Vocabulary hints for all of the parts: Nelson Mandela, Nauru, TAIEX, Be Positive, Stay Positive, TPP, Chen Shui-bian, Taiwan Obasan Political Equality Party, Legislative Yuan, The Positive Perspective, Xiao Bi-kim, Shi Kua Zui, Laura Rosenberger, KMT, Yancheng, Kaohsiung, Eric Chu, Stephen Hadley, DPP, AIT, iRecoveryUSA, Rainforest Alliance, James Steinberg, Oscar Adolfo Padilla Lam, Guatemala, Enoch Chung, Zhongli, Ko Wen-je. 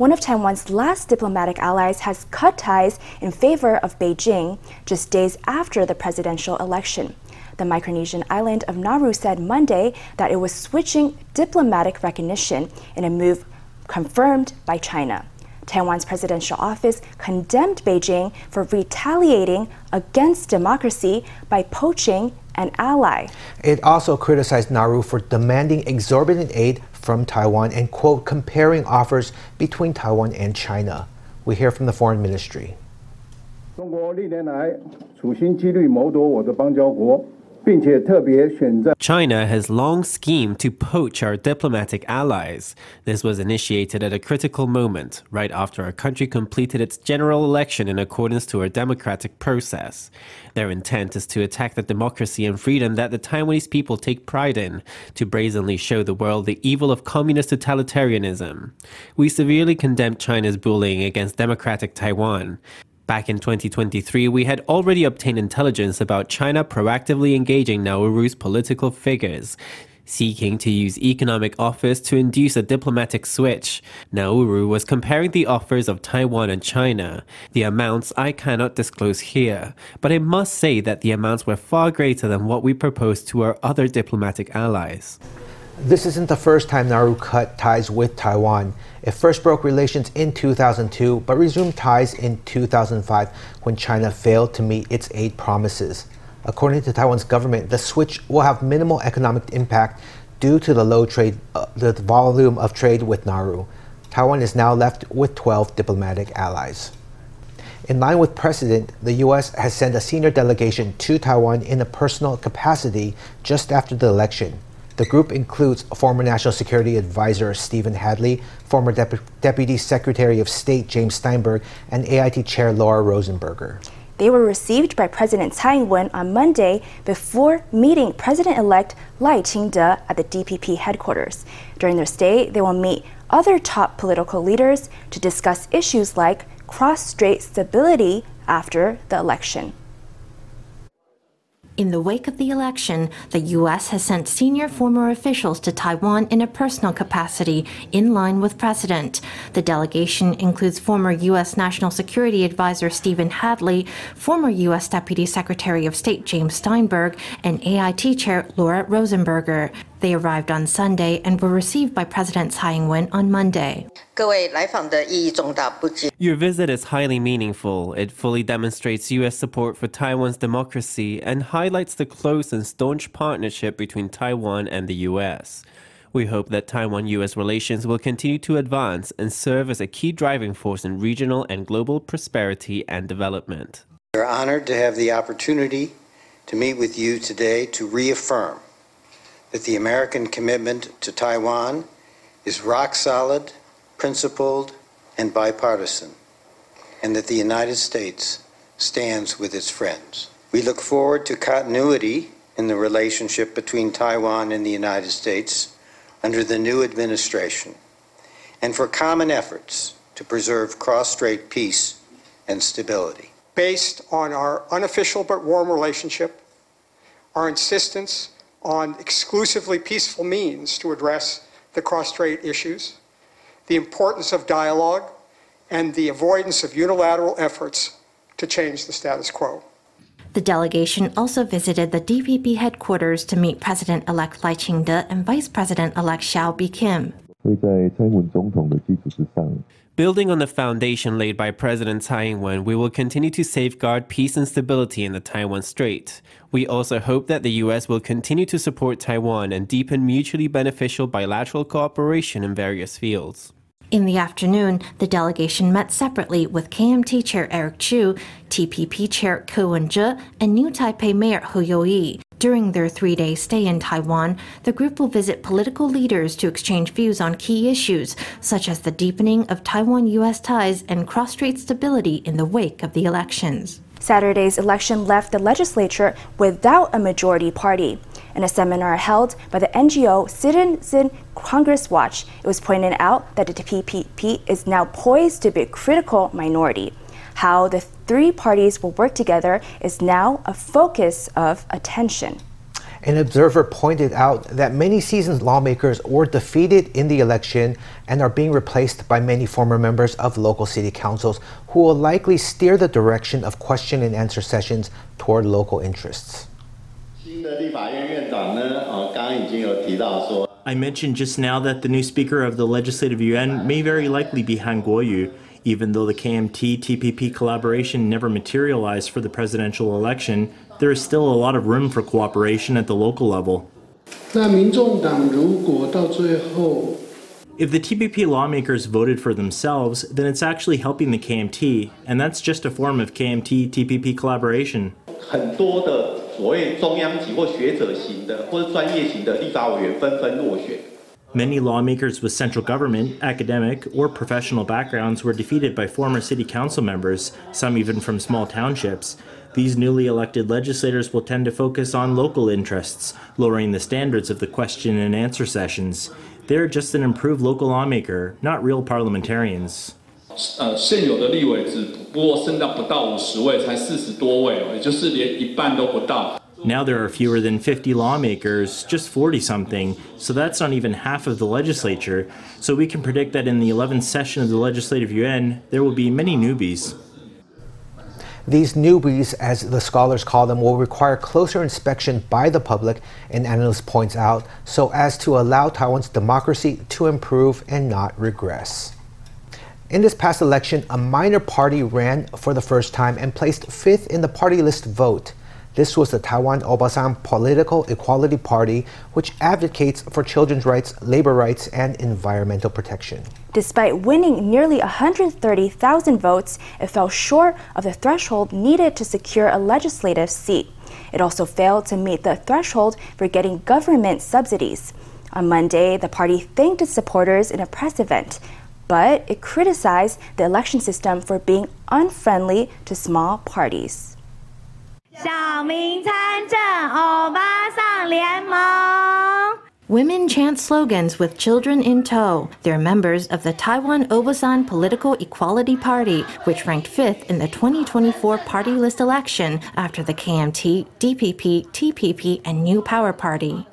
one of Taiwan's last diplomatic allies has cut ties in favor of Beijing just days after the presidential election. The Micronesian island of Nauru said Monday that it was switching diplomatic recognition in a move confirmed by China. Taiwan's presidential office condemned Beijing for retaliating against democracy by poaching an ally. It also criticized Nauru for demanding exorbitant aid from Taiwan and, quote, comparing offers between Taiwan and China. We hear from the Foreign Ministry. China has long schemed to poach our diplomatic allies. This was initiated at a critical moment, right after our country completed its general election in accordance to a democratic process. Their intent is to attack the democracy and freedom that the Taiwanese people take pride in, to brazenly show the world the evil of communist totalitarianism. We severely condemn China's bullying against democratic Taiwan. Back in 2023, we had already obtained intelligence about China proactively engaging Nauru's political figures, seeking to use economic offers to induce a diplomatic switch. Nauru was comparing the offers of Taiwan and China. The amounts I cannot disclose here, but I must say that the amounts were far greater than what we proposed to our other diplomatic allies. This isn't the first time Nauru cut ties with Taiwan. It first broke relations in 2002, but resumed ties in 2005 when China failed to meet its aid promises. According to Taiwan's government, the switch will have minimal economic impact due to the low trade, the volume of trade with Nauru. Taiwan is now left with 12 diplomatic allies. In line with precedent, the U.S. has sent a senior delegation to Taiwan in a personal capacity just after the election. The group includes former National Security Advisor Stephen Hadley, former Deputy Secretary of State James Steinberg, and AIT Chair Laura Rosenberger. They were received by President Tsai Ing-wen on Monday before meeting President-elect Lai Ching-te at the DPP headquarters. During their stay, they will meet other top political leaders to discuss issues like cross-strait stability after the election. In the wake of the election, the U.S. has sent senior former officials to Taiwan in a personal capacity, in line with precedent. The delegation includes former U.S. National Security Advisor Stephen Hadley, former U.S. Deputy Secretary of State James Steinberg, and AIT Chair Laura Rosenberger. They arrived on Sunday and were received by President Tsai Ing-wen on Monday. Your visit is highly meaningful. It fully demonstrates U.S. support for Taiwan's democracy and highlights the close and staunch partnership between Taiwan and the U.S. We hope that Taiwan-U.S. relations will continue to advance and serve as a key driving force in regional and global prosperity and development. We are honored to have the opportunity to meet with you today to reaffirm that the American commitment to Taiwan is rock-solid, principled, and bipartisan, and that the United States stands with its friends. We look forward to continuity in the relationship between Taiwan and the United States under the new administration, and for common efforts to preserve cross-strait peace and stability. Based on our unofficial but warm relationship, our insistence on exclusively peaceful means to address the cross-strait issues, the importance of dialogue, and the avoidance of unilateral efforts to change the status quo. The delegation also visited the DPP headquarters to meet President-elect Lai Ching-te and Vice President-elect Xiao Bi-kim. Building on the foundation laid by President Tsai Ing-wen, we will continue to safeguard peace and stability in the Taiwan Strait. We also hope that the U.S. will continue to support Taiwan and deepen mutually beneficial bilateral cooperation in various fields. In the afternoon, the delegation met separately with KMT Chair Eric Chu, TPP Chair Ko Wen-je, and New Taipei Mayor Hou Yu-ih. During their three-day stay in Taiwan, the group will visit political leaders to exchange views on key issues, such as the deepening of Taiwan-U.S. ties and cross-strait stability in the wake of the elections. Saturday's election left the legislature without a majority party. In a seminar held by the NGO Citizen Congress Watch, it was pointed out that the TPP is now poised to be a critical minority. How the three parties will work together is now a focus of attention. An observer pointed out that many seasoned lawmakers were defeated in the election and are being replaced by many former members of local city councils who will likely steer the direction of question and answer sessions toward local interests. I mentioned just now that the new Speaker of the Legislative Yuan may very likely be Han Kuo-yu. Even though the KMT-TPP collaboration never materialized for the presidential election, there is still a lot of room for cooperation at the local level. If the TPP lawmakers voted for themselves, then it's actually helping the KMT, and that's just a form of KMT-TPP collaboration. Many lawmakers with central government, academic, or professional backgrounds were defeated by former city council members, some even from small townships. These newly elected legislators will tend to focus on local interests, lowering the standards of the question and answer sessions. They're just an improved local lawmaker, not real parliamentarians. Now there are fewer than 50 lawmakers, just 40-something, so that's not even half of the legislature. So we can predict that in the 11th session of the Legislative Yuan, there will be many newbies. These newbies, as the scholars call them, will require closer inspection by the public, an analyst points out, so as to allow Taiwan's democracy to improve and not regress. In this past election, a minor party ran for the first time and placed fifth in the party list vote. This was the Taiwan Obasan Political Equality Party, which advocates for children's rights, labor rights, and environmental protection. Despite winning nearly 130,000 votes, it fell short of the threshold needed to secure a legislative seat. It also failed to meet the threshold for getting government subsidies. On Monday, the party thanked its supporters in a press event, but it criticized the election system for being unfriendly to small parties. Women chant slogans with children in tow. They're members of the Taiwan Obasan Political Equality Party, which ranked fifth in the 2024 party list election after the KMT, DPP, TPP, and New Power Party.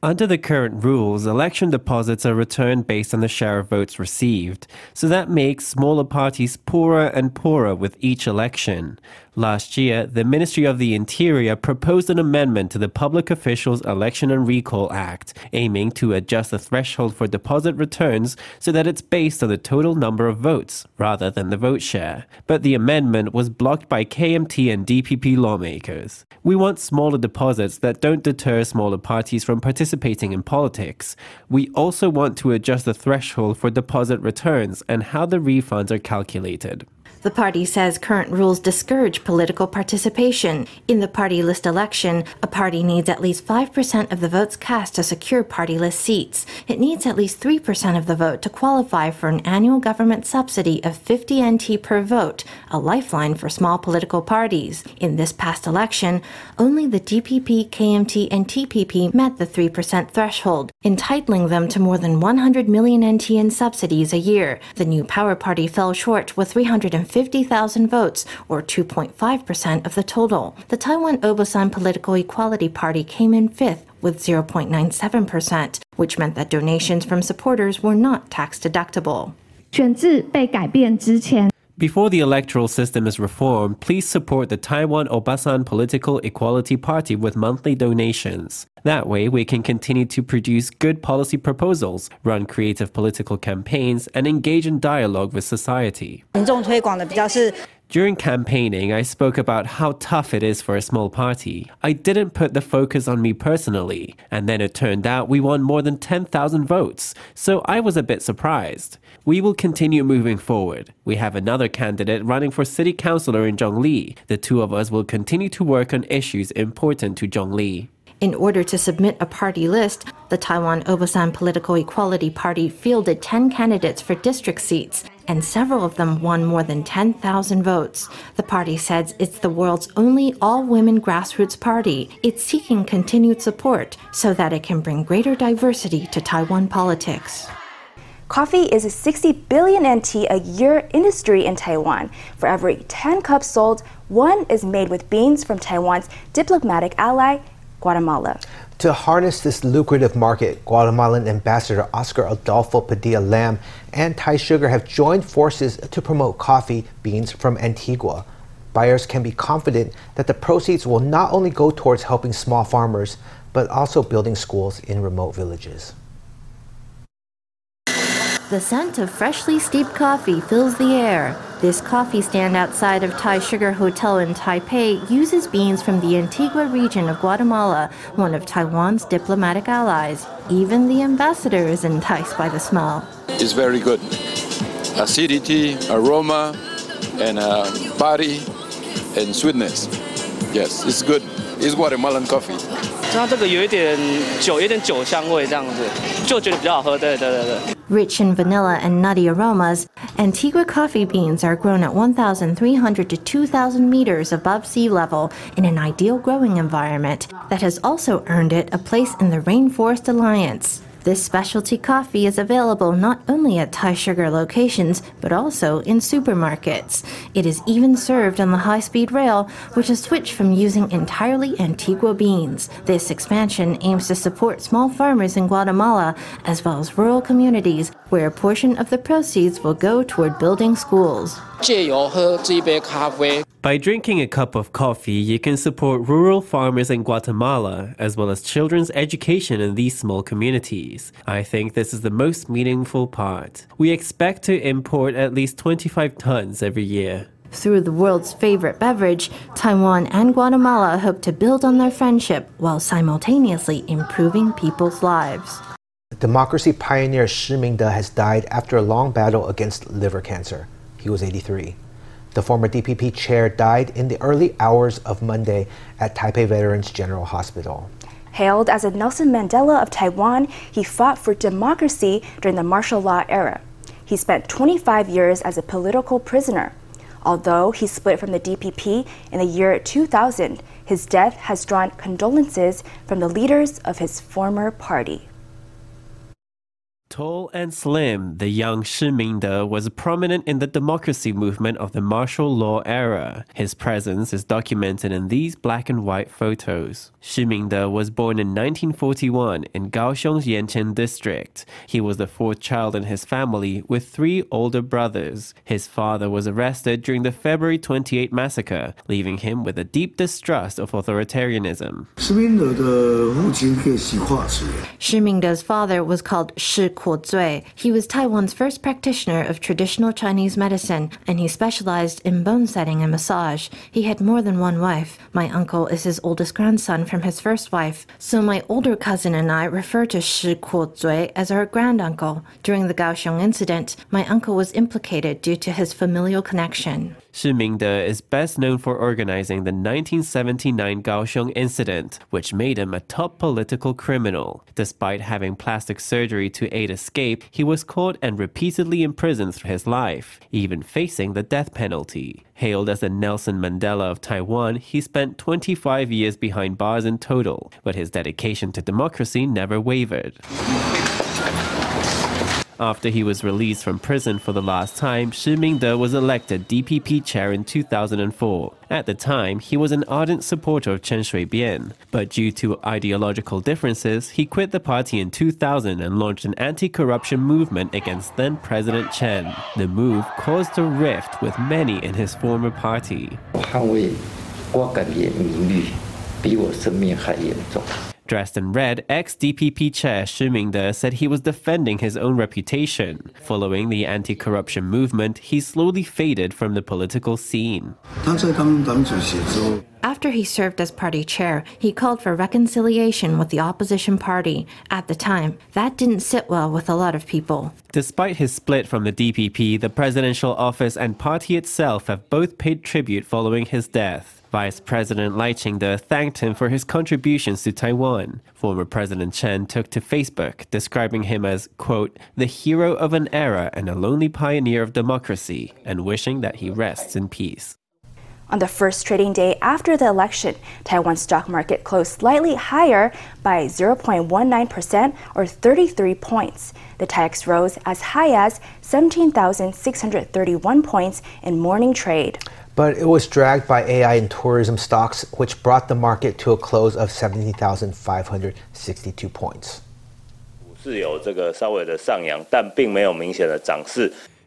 Under the current rules, election deposits are returned based on the share of votes received, so that makes smaller parties poorer and poorer with each election. Last year, the Ministry of the Interior proposed an amendment to the Public Officials Election and Recall Act, aiming to adjust the threshold for deposit returns so that it's based on the total number of votes, rather than the vote share. But the amendment was blocked by KMT and DPP lawmakers. We want smaller deposits that don't deter smaller parties from participating in politics. We also want to adjust the threshold for deposit returns and how the refunds are calculated. The party says current rules discourage political participation. In the party list election, a party needs at least 5% of the votes cast to secure party list seats. It needs at least 3% of the vote to qualify for an annual government subsidy of 50 NT per vote, a lifeline for small political parties. In this past election, only the DPP, KMT, and TPP met the 3% threshold, entitling them to more than 100 million NT in subsidies a year. The New Power Party fell short with 350,000 votes, or 2.5% of the total. The Taiwan Obasan Political Equality Party came in fifth with 0.97%, which meant that donations from supporters were not tax-deductible. Before the electoral system is reformed, please support the Taiwan Obasan Political Equality Party with monthly donations. That way, we can continue to produce good policy proposals, run creative political campaigns, and engage in dialogue with society. During campaigning, I spoke about how tough it is for a small party. I didn't put the focus on me personally, and then it turned out we won more than 10,000 votes, so I was a bit surprised. We will continue moving forward. We have another candidate running for city councillor in Zhongli. The two of us will continue to work on issues important to Zhongli. In order to submit a party list, the Taiwan Obasan Political Equality Party fielded 10 candidates for district seats, and several of them won more than 10,000 votes. The party says it's the world's only all-women grassroots party. It's seeking continued support so that it can bring greater diversity to Taiwan politics. Coffee is a 60 billion NT a year industry in Taiwan. For every 10 cups sold, one is made with beans from Taiwan's diplomatic ally, Guatemala. To harness this lucrative market, Guatemalan Ambassador Oscar Adolfo Padilla Lam and Thai Sugar have joined forces to promote coffee beans from Antigua. Buyers can be confident that the proceeds will not only go towards helping small farmers, but also building schools in remote villages. The scent of freshly steeped coffee fills the air. This coffee stand outside of Thai Sugar Hotel in Taipei uses beans from the Antigua region of Guatemala, one of Taiwan's diplomatic allies. Even the ambassador is enticed by the smell. It's very good. Acidity, aroma, and body, and sweetness. Yes, it's good. It's Guatemalan coffee. Rich in vanilla and nutty aromas, Antigua coffee beans are grown at 1,300 to 2,000 meters above sea level in an ideal growing environment that has also earned it a place in the Rainforest Alliance. This specialty coffee is available not only at Thai Sugar locations, but also in supermarkets. It is even served on the high-speed rail, which has switched from using entirely Antigua beans. This expansion aims to support small farmers in Guatemala, as well as rural communities, where a portion of the proceeds will go toward building schools. By drinking a cup of coffee, you can support rural farmers in Guatemala, as well as children's education in these small communities. I think this is the most meaningful part. We expect to import at least 25 tons every year. Through the world's favorite beverage, Taiwan and Guatemala hope to build on their friendship while simultaneously improving people's lives. Democracy pioneer Shi Mingde has died after a long battle against liver cancer. He was 83. The former DPP chair died in the early hours of Monday at Taipei Veterans General Hospital. Hailed as a Nelson Mandela of Taiwan, he fought for democracy during the martial law era. He spent 25 years as a political prisoner. Although he split from the DPP in the year 2000, his death has drawn condolences from the leaders of his former party. Tall and slim, the young Shi Mingde was prominent in the democracy movement of the martial law era. His presence is documented in these black and white photos. Shi Mingde was born in 1941 in Kaohsiung's Yancheng district. He was the fourth child in his family with three older brothers. His father was arrested during the February 28 massacre, leaving him with a deep distrust of authoritarianism. Shi Mingde's father was called Shi Kua Zui. He was Taiwan's first practitioner of traditional Chinese medicine, and he specialized in bone setting and massage. He had more than one wife. My uncle is his oldest grandson from his first wife, so my older cousin and I refer to Shi Kua Zui as our granduncle. During the Kaohsiung incident, my uncle was implicated due to his familial connection. Shi Mingde is best known for organizing the 1979 Kaohsiung incident, which made him a top political criminal. Despite having plastic surgery to aid escape, he was caught and repeatedly imprisoned for his life, even facing the death penalty. Hailed as the Nelson Mandela of Taiwan, he spent 25 years behind bars in total, but his dedication to democracy never wavered. After he was released from prison for the last time, Shi Mingde was elected DPP chair in 2004. At the time, he was an ardent supporter of Chen Shui-bian, but due to ideological differences, he quit the party in 2000 and launched an anti-corruption movement against then-President Chen. The move caused a rift with many in his former party. Dressed in red, ex-DPP chair Shi Mingde said he was defending his own reputation. Following the anti-corruption movement, he slowly faded from the political scene. After he served as party chair, he called for reconciliation with the opposition party. At the time, that didn't sit well with a lot of people. Despite his split from the DPP, the presidential office and party itself have both paid tribute following his death. Vice President Lai Ching-te thanked him for his contributions to Taiwan. Former President Chen took to Facebook, describing him as, quote, the hero of an era and a lonely pioneer of democracy, and wishing that he rests in peace. On the first trading day after the election, Taiwan's stock market closed slightly higher by 0.19% or 33 points. The TAIEX rose as high as 17,631 points in morning trade. But it was dragged by AI and tourism stocks, which brought the market to a close of 17,562 points.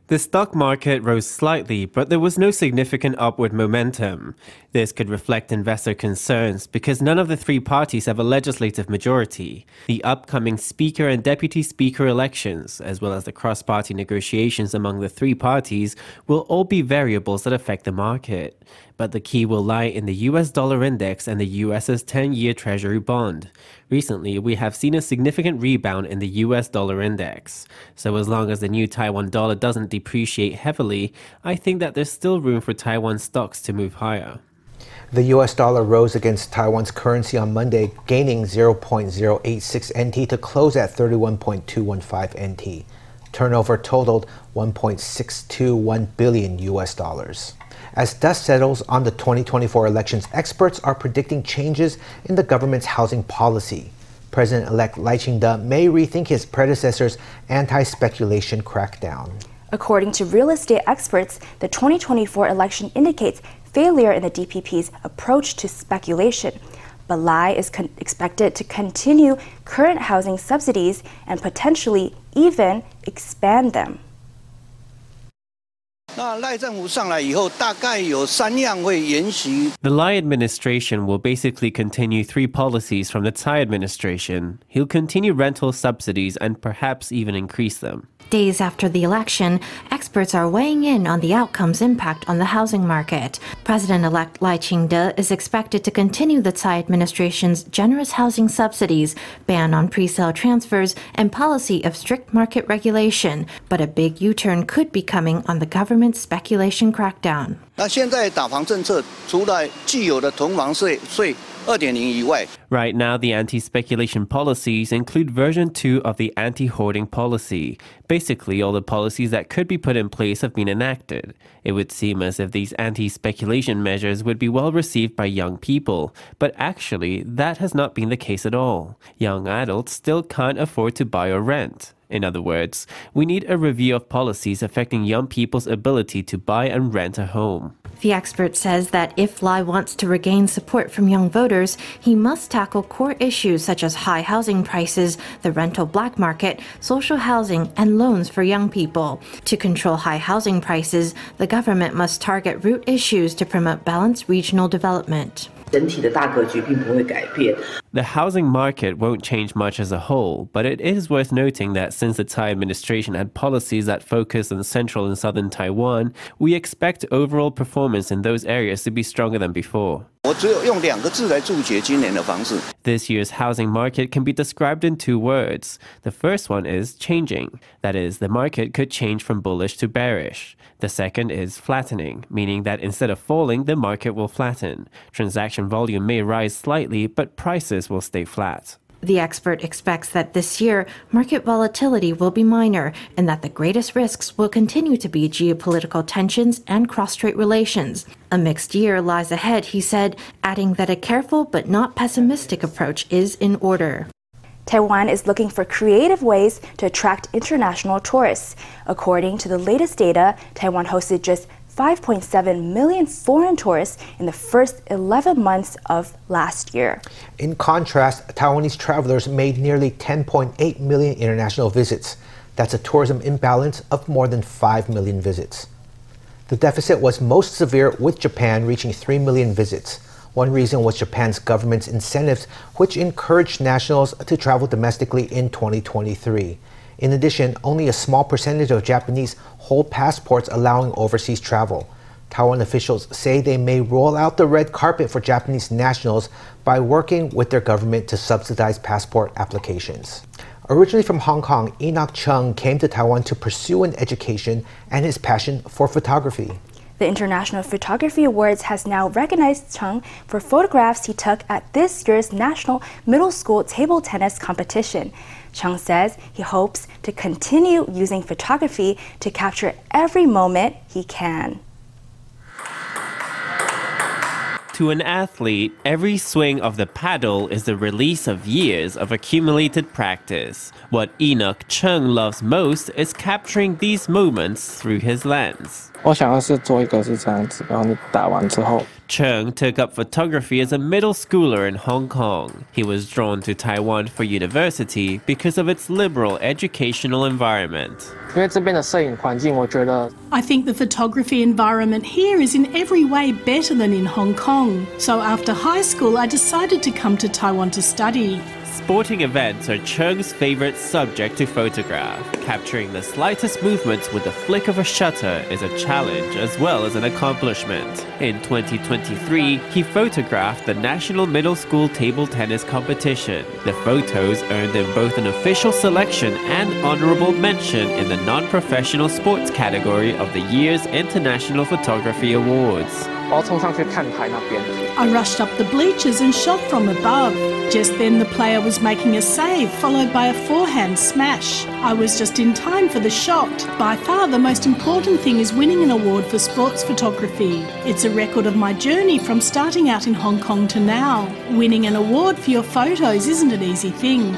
The stock market rose slightly, but there was no significant upward momentum. This could reflect investor concerns because none of the three parties have a legislative majority. The upcoming Speaker and Deputy Speaker elections, as well as the cross-party negotiations among the three parties, will all be variables that affect the market. But the key will lie in the US dollar index and the US's 10-year Treasury bond. Recently, we have seen a significant rebound in the US dollar index. So as long as the new Taiwan dollar doesn't depreciate heavily, I think that there's still room for Taiwan stocks to move higher. The US dollar rose against Taiwan's currency on Monday, gaining 0.086 NT to close at 31.215 NT. Turnover totaled 1.621 billion US dollars. As dust settles on the 2024 elections, experts are predicting changes in the government's housing policy. President-elect Lai Ching-te may rethink his predecessor's anti-speculation crackdown. According to real estate experts, the 2024 election indicates failure in the DPP's approach to speculation. But Lai is expected to continue current housing subsidies and potentially even expand them. The Lai administration will basically continue three policies from the Tsai administration. He'll continue rental subsidies and perhaps even increase them. Days after the election, experts are weighing in on the outcome's impact on the housing market. President-elect Lai Ching-te is expected to continue the Tsai administration's generous housing subsidies, ban on pre-sale transfers, and policy of strict market regulation. But a big U-turn could be coming on the government speculation crackdown. Right now, the anti-speculation policies include version 2 of the anti-hoarding policy. Basically, all the policies that could be put in place have been enacted. It would seem as if these anti-speculation measures would be well received by young people, but actually, that has not been the case at all. Young adults still can't afford to buy or rent. In other words, we need a review of policies affecting young people's ability to buy and rent a home. The expert says that if Lai wants to regain support from young voters, he must tackle core issues such as high housing prices, the rental black market, social housing, and loans for young people. To control high housing prices, the government must target root issues to promote balanced regional development. The housing market won't change much as a whole, but it is worth noting that since the Thai administration had policies that focus on central and southern Taiwan, we expect overall performance in those areas to be stronger than before. This year's housing market can be described in two words. The first one is changing. That is, the market could change from bullish to bearish. The second is flattening, meaning that instead of falling, the market will flatten. Transaction volume may rise slightly, but prices will stay flat. The expert expects that this year, market volatility will be minor and that the greatest risks will continue to be geopolitical tensions and cross-strait relations. A mixed year lies ahead, he said, adding that a careful but not pessimistic approach is in order. Taiwan is looking for creative ways to attract international tourists. According to the latest data, Taiwan hosted just 5.7 million foreign tourists in the first 11 months of last year. In contrast, Taiwanese travelers made nearly 10.8 million international visits. That's a tourism imbalance of more than 5 million visits. The deficit was most severe with Japan reaching 3 million visits. One reason was Japan's government's incentives, which encouraged nationals to travel domestically in 2023. In addition, only a small percentage of Japanese hold passports allowing overseas travel. Taiwan officials say they may roll out the red carpet for Japanese nationals by working with their government to subsidize passport applications. Originally from Hong Kong, Enoch Chung came to Taiwan to pursue an education and his passion for photography. The International Photography Awards has now recognized Chung for photographs he took at this year's National Middle School Table Tennis Competition. Chung says he hopes to continue using photography to capture every moment he can. To an athlete, every swing of the paddle is the release of years of accumulated practice. What Enoch Chung loves most is capturing these moments through his lens. Chung took up photography as a middle schooler in Hong Kong. He was drawn to Taiwan for university because of its liberal educational environment. I think the photography environment here is in every way better than in Hong Kong. So after high school, I decided to come to Taiwan to study. Sporting events are Chung's favorite subject to photograph. Capturing the slightest movements with the flick of a shutter is a challenge as well as an accomplishment. In 2023, he photographed the National Middle School Table Tennis Competition. The photos earned him both an official selection and honorable mention in the non-professional sports category of the year's International Photography Awards. I rushed up the bleachers and shot from above. Just then the player was making a save, followed by a forehand smash. I was just in time for the shot. By far the most important thing is winning an award for sports photography. It's a record of my journey from starting out in Hong Kong to now. Winning an award for your photos isn't an easy thing.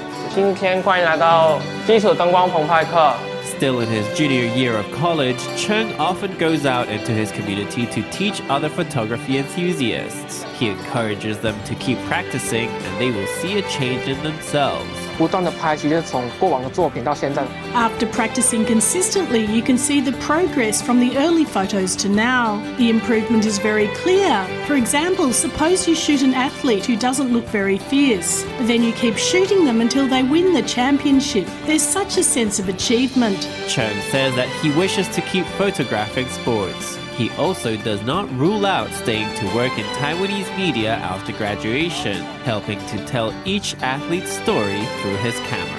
Still in his junior year of college, Chung often goes out into his community to teach other photography enthusiasts. He encourages them to keep practicing and they will see a change in themselves. After practicing consistently, you can see the progress from the early photos to now. The improvement is very clear. For example, suppose you shoot an athlete who doesn't look very fierce. Then you keep shooting them until they win the championship. There's such a sense of achievement. Chung says that he wishes to keep photographing sports. He also does not rule out staying to work in Taiwanese media after graduation, helping to tell each athlete's story through his camera.